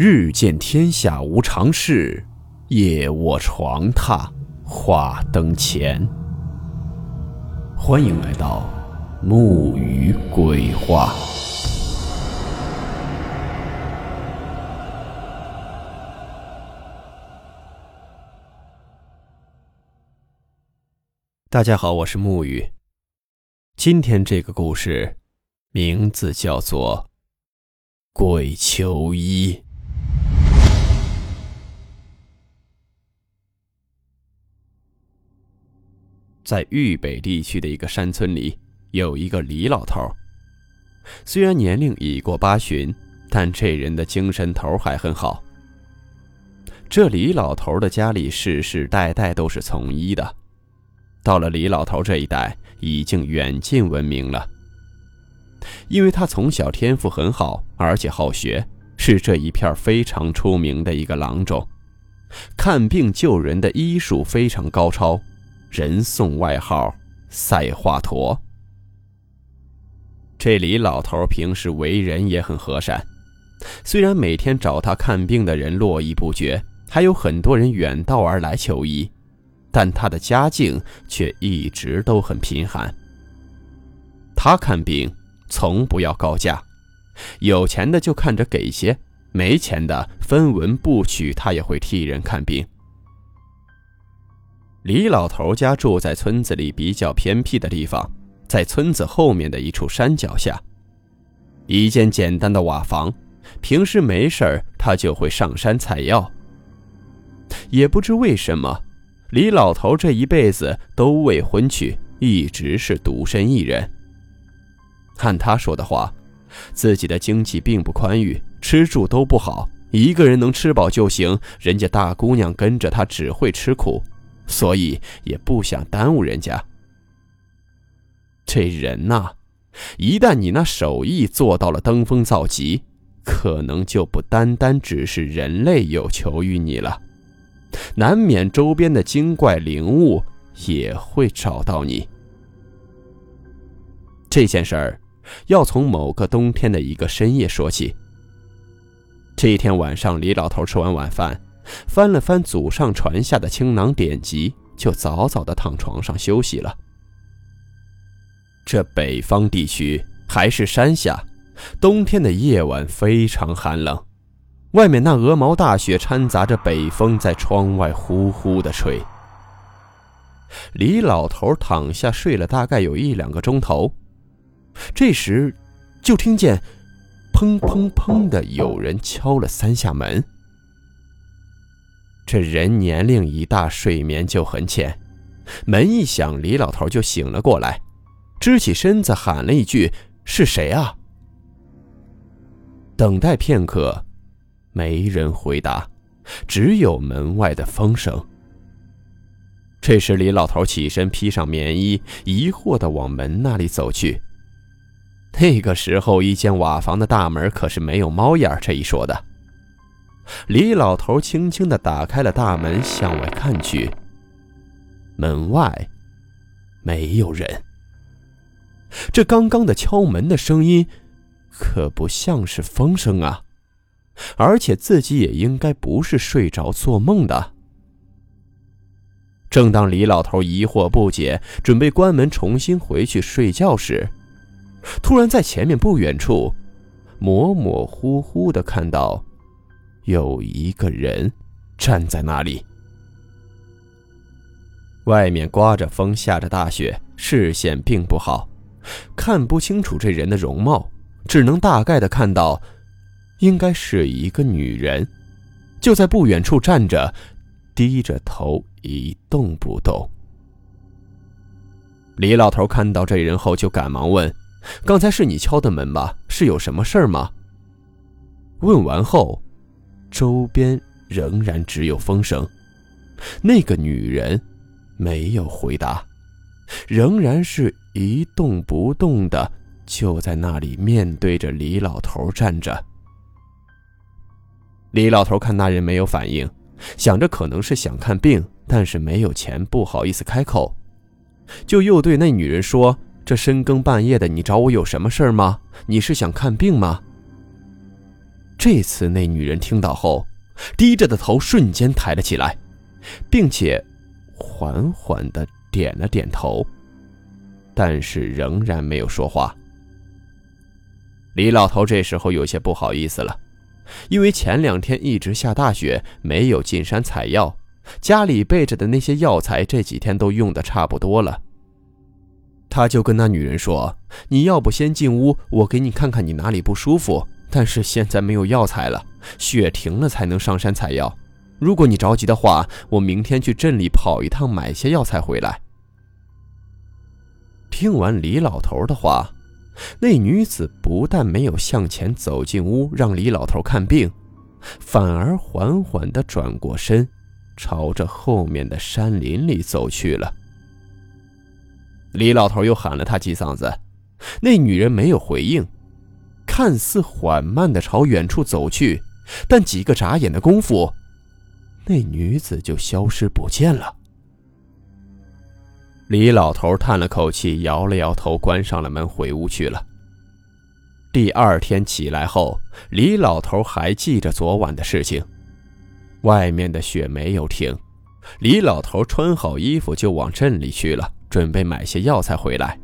日见天下无常事，夜卧床榻话灯前。欢迎来到木鱼鬼话。大家好，我是木鱼。今天这个故事名字叫做鬼求医。在豫北地区的一个山村里，有一个李老头，虽然年龄已过80，但这人的精神头还很好。这李老头的家里世世代代都是从医的，到了李老头这一代已经远近闻名了。因为他从小天赋很好，而且好学，是这一片非常出名的一个郎中，看病救人的医术非常高超，人送外号赛华佗。这李老头平时为人也很和善，虽然每天找他看病的人络绎不绝，还有很多人远道而来求医，但他的家境却一直都很贫寒。他看病从不要高价，有钱的就看着给些，没钱的分文不取，他也会替人看病。李老头家住在村子里比较偏僻的地方，在村子后面的一处山脚下，一间简单的瓦房。平时没事他就会上山采药。也不知为什么，李老头这一辈子都未婚娶，一直是独身一人。按他说的话，自己的经济并不宽裕，吃住都不好，一个人能吃饱就行，人家大姑娘跟着他只会吃苦，所以也不想耽误人家。这人呐，一旦你那手艺做到了登峰造极，可能就不单单只是人类有求于你了，难免周边的精怪灵物也会找到你。这件事儿要从某个冬天的一个深夜说起。这一天晚上，李老头吃完晚饭，翻了翻祖上传下的青囊典籍，就早早地躺床上休息了。这北方地区还是山下，冬天的夜晚非常寒冷，外面那鹅毛大雪掺杂着北风在窗外呼呼地吹。李老头躺下睡了大概有1-2个钟头，这时就听见砰砰砰的有人敲了3下门。这人年龄一大，睡眠就很浅，门一响，李老头就醒了过来，支起身子喊了一句：“是谁啊？”等待片刻，没人回答，只有门外的风声。这时李老头起身，披上棉衣，疑惑地往门那里走去。那个时候，一间瓦房的大门可是没有猫眼这一说的。李老头轻轻地打开了大门，向外看去，门外没有人。这刚刚的敲门的声音可不像是风声啊，而且自己也应该不是睡着做梦的。正当李老头疑惑不解，准备关门重新回去睡觉时，突然在前面不远处模模糊糊地看到有一个人站在那里。外面刮着风，下着大雪，视线并不好，看不清楚这人的容貌，只能大概地看到应该是一个女人，就在不远处站着，低着头一动不动。李老头看到这人后就赶忙问：“刚才是你敲的门吧？是有什么事吗？”问完后，周边仍然只有风声，那个女人没有回答，仍然是一动不动的，就在那里面对着李老头站着。李老头看那人没有反应，想着可能是想看病，但是没有钱，不好意思开口，就又对那女人说：“这深更半夜的，你找我有什么事吗？你是想看病吗？”这次那女人听到后，低着的头瞬间抬了起来，并且缓缓地点了点头，但是仍然没有说话。李老头这时候有些不好意思了，因为前两天一直下大雪，没有进山采药，家里备着的那些药材这几天都用得差不多了。他就跟那女人说，你要不先进屋，我给你看看你哪里不舒服，但是现在没有药材了，雪停了才能上山采药，如果你着急的话，我明天去镇里跑一趟买些药材回来。听完李老头的话，那女子不但没有向前走进屋让李老头看病，反而缓缓地转过身，朝着后面的山林里走去了。李老头又喊了他几嗓子，那女人没有回应，看似缓慢地朝远处走去，但几个眨眼的功夫，那女子就消失不见了。李老头叹了口气，摇了摇头，关上了门，回屋去了。第二天起来后，李老头还记着昨晚的事情，外面的雪没有停，李老头穿好衣服就往镇里去了，准备买些药材回来。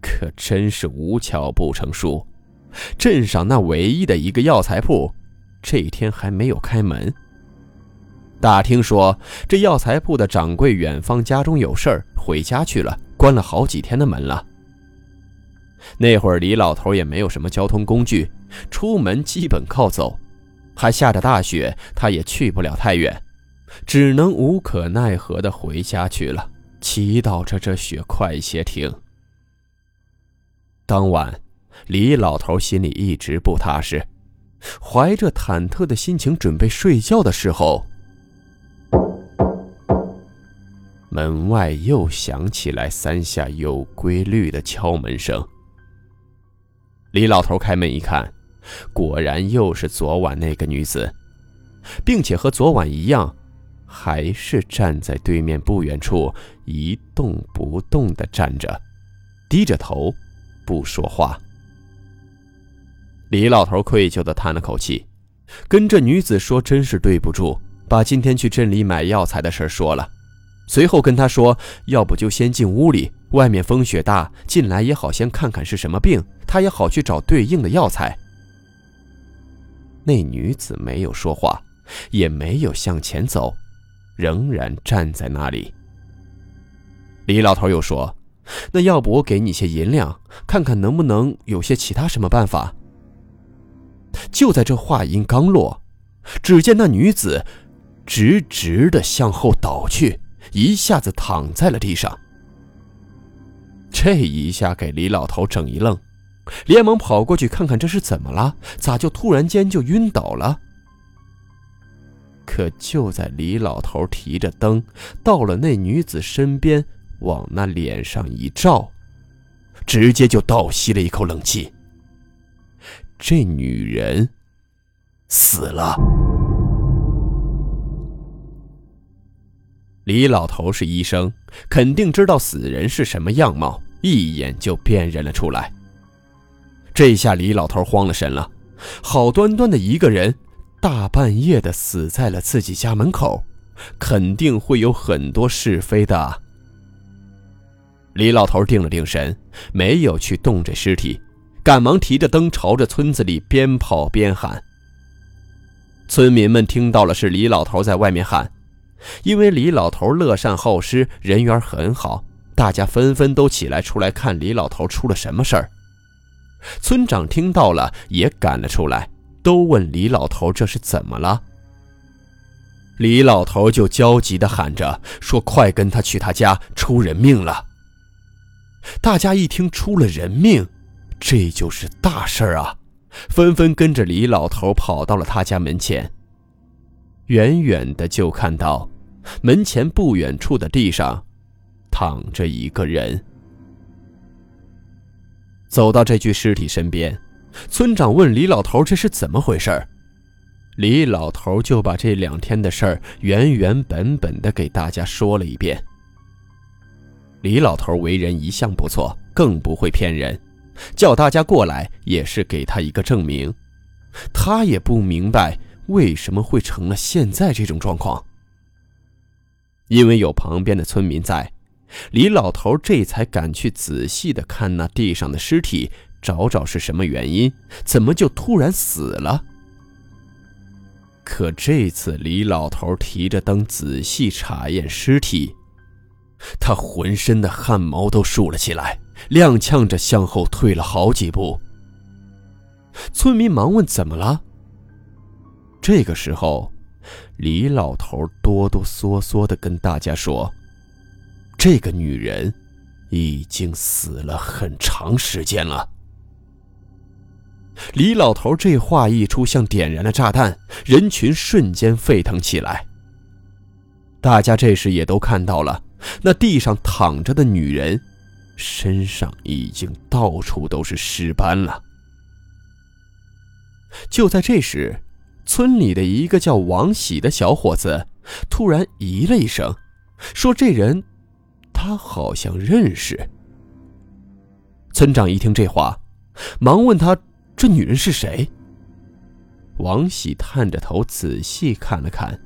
可真是无巧不成书，镇上那唯一的一个药材铺这一天还没有开门。打听说这药材铺的掌柜远方家中有事儿，回家去了，关了好几天的门了。那会儿李老头也没有什么交通工具，出门基本靠走，还下着大雪，他也去不了太远，只能无可奈何地回家去了，祈祷着这雪快些停。当晚，李老头心里一直不踏实，怀着忐忑的心情准备睡觉的时候，门外又响起来三下有规律的敲门声。李老头开门一看，果然又是昨晚那个女子，并且和昨晚一样，还是站在对面不远处一动不动地站着，低着头不说话。李老头愧疚地叹了口气，跟这女子说真是对不住，把今天去镇里买药材的事说了，随后跟她说，要不就先进屋里，外面风雪大，进来也好先看看是什么病，她也好去找对应的药材。那女子没有说话，也没有向前走，仍然站在那里。李老头又说，那要不我给你些银两，看看能不能有些其他什么办法。就在这话音刚落，只见那女子直直地向后倒去，一下子躺在了地上。这一下给李老头整一愣，连忙跑过去看看这是怎么了，咋就突然间就晕倒了。可就在李老头提着灯到了那女子身边，往那脸上一照，直接就倒吸了一口冷气。这女人死了。李老头是医生，肯定知道死人是什么样貌，一眼就辨认了出来。这下李老头慌了神了，好端端的一个人，大半夜的死在了自己家门口，肯定会有很多是非的。李老头定了定神，没有去动这尸体，赶忙提着灯朝着村子里边跑边喊。村民们听到了是李老头在外面喊，因为李老头乐善好施，人缘很好，大家纷纷都起来出来看李老头出了什么事儿。村长听到了也赶了出来，都问李老头这是怎么了。李老头就焦急地喊着说，快跟他去他家，出人命了。大家一听出了人命，这就是大事啊，纷纷跟着李老头跑到了他家门前。远远的就看到门前不远处的地上躺着一个人。走到这具尸体身边，村长问李老头这是怎么回事，李老头就把这两天的事儿原原本本的给大家说了一遍。李老头为人一向不错，更不会骗人，叫大家过来也是给他一个证明，他也不明白为什么会成了现在这种状况。因为有旁边的村民在，李老头这才敢去仔细的看那地上的尸体，找找是什么原因，怎么就突然死了。可这次李老头提着灯仔细查验尸体，他浑身的汗毛都竖了起来，踉跄着向后退了好几步。村民忙问怎么了，这个时候李老头哆哆嗦嗦地跟大家说，这个女人已经死了很长时间了。李老头这话一出，像点燃了炸弹，人群瞬间沸腾起来。大家这时也都看到了，那地上躺着的女人身上已经到处都是尸斑了。就在这时，村里的一个叫王喜的小伙子突然咦了一声，说这人他好像认识。村长一听这话，忙问他这女人是谁。王喜探着头仔细看了看，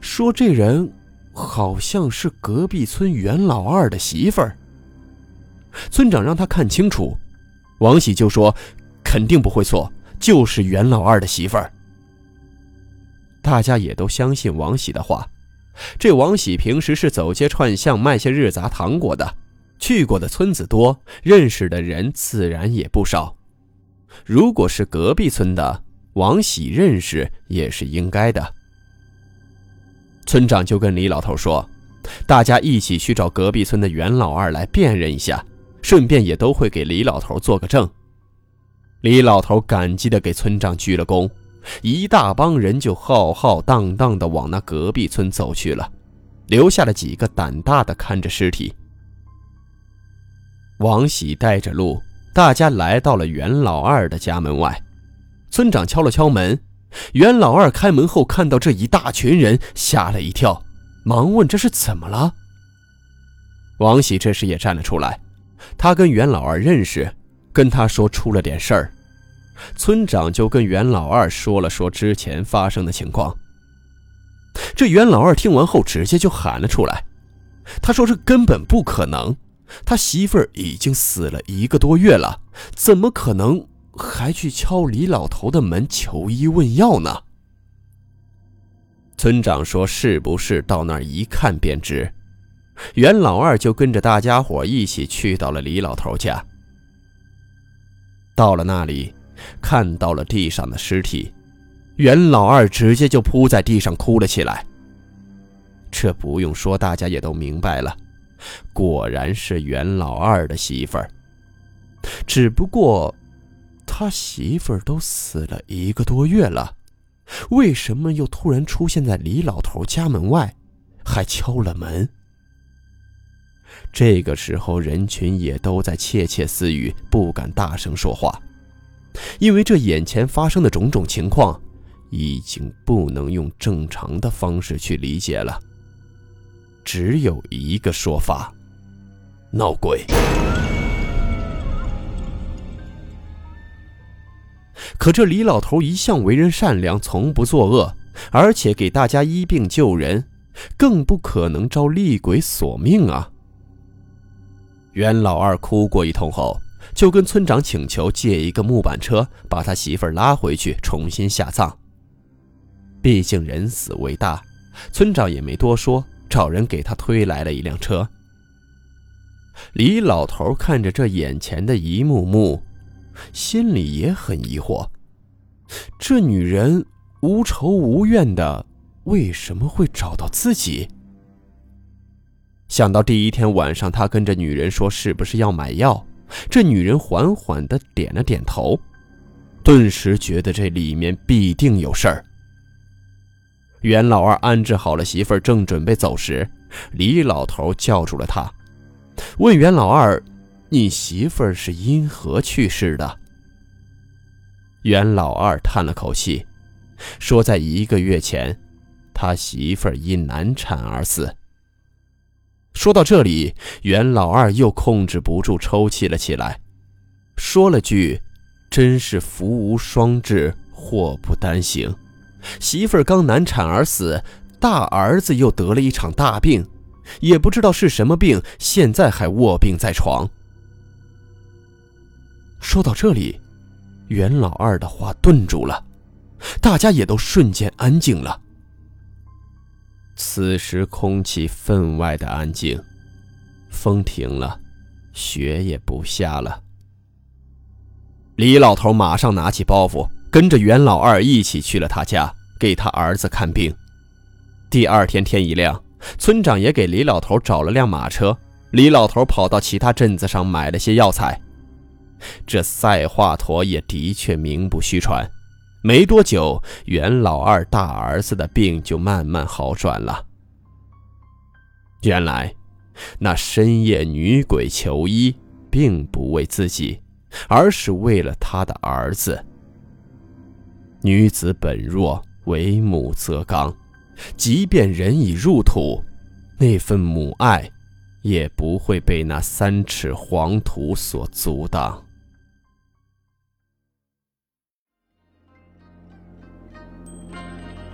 说这人好像是隔壁村袁老二的媳妇儿。村长让他看清楚，王喜就说肯定不会错，就是袁老二的媳妇儿。大家也都相信王喜的话，这王喜平时是走街串巷卖些日杂糖果的，去过的村子多，认识的人自然也不少。如果是隔壁村的，王喜认识也是应该的。村长就跟李老头说，大家一起去找隔壁村的袁老二来辨认一下，顺便也都会给李老头做个证。李老头感激地给村长鞠了躬，一大帮人就浩浩荡荡地往那隔壁村走去了，留下了几个胆大地看着尸体。王喜带着路，大家来到了袁老二的家门外。村长敲了敲门，袁老二开门后看到这一大群人，吓了一跳，忙问这是怎么了。王喜这时也站了出来，他跟袁老二认识，跟他说出了点事儿。村长就跟袁老二说了说之前发生的情况。这袁老二听完后直接就喊了出来，他说这根本不可能，他媳妇儿已经死了1个多月了，怎么可能还去敲李老头的门求医问药呢？村长说是不是到那儿一看便知。袁老二就跟着大家伙一起去到了李老头家。到了那里，看到了地上的尸体，袁老二直接就扑在地上哭了起来。这不用说，大家也都明白了，果然是袁老二的媳妇儿。只不过他媳妇儿都死了1个多月了，为什么又突然出现在李老头家门外，还敲了门？这个时候人群也都在窃窃私语，不敢大声说话，因为这眼前发生的种种情况已经不能用正常的方式去理解了。只有一个说法，闹鬼。可这李老头一向为人善良，从不作恶，而且给大家医病救人，更不可能招厉鬼索命啊。袁老二哭过一通后，就跟村长请求借一个木板车，把他媳妇儿拉回去重新下葬。毕竟人死为大，村长也没多说，找人给他推来了一辆车。李老头看着这眼前的一幕幕，心里也很疑惑，这女人无仇无怨的，为什么会找到自己？想到第一天晚上他跟着女人说是不是要买药，这女人缓缓地点了点头，顿时觉得这里面必定有事儿。袁老二安置好了媳妇儿，正准备走时，李老头叫住了他，问袁老二，你媳妇儿是因何去世的？袁老二叹了口气，说在1个月前他媳妇儿因难产而死。说到这里，袁老二又控制不住抽泣了起来，说了句真是福无双至，祸不单行，媳妇儿刚难产而死，大儿子又得了一场大病，也不知道是什么病，现在还卧病在床。说到这里，袁老二的话顿住了，大家也都瞬间安静了。此时空气分外的安静，风停了，雪也不下了。李老头马上拿起包袱，跟着袁老二一起去了他家，给他儿子看病。第二天天一亮，村长也给李老头找了辆马车，李老头跑到其他镇子上买了些药材。这赛华佗也的确名不虚传，没多久，袁老二大儿子的病就慢慢好转了。原来，那深夜女鬼求医，并不为自己，而是为了他的儿子。女子本弱，为母则刚，即便人已入土，那份母爱也不会被那三尺黄土所阻挡。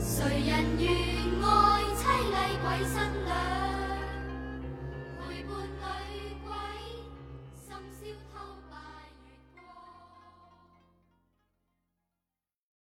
谁人愿爱凄厉鬼新娘？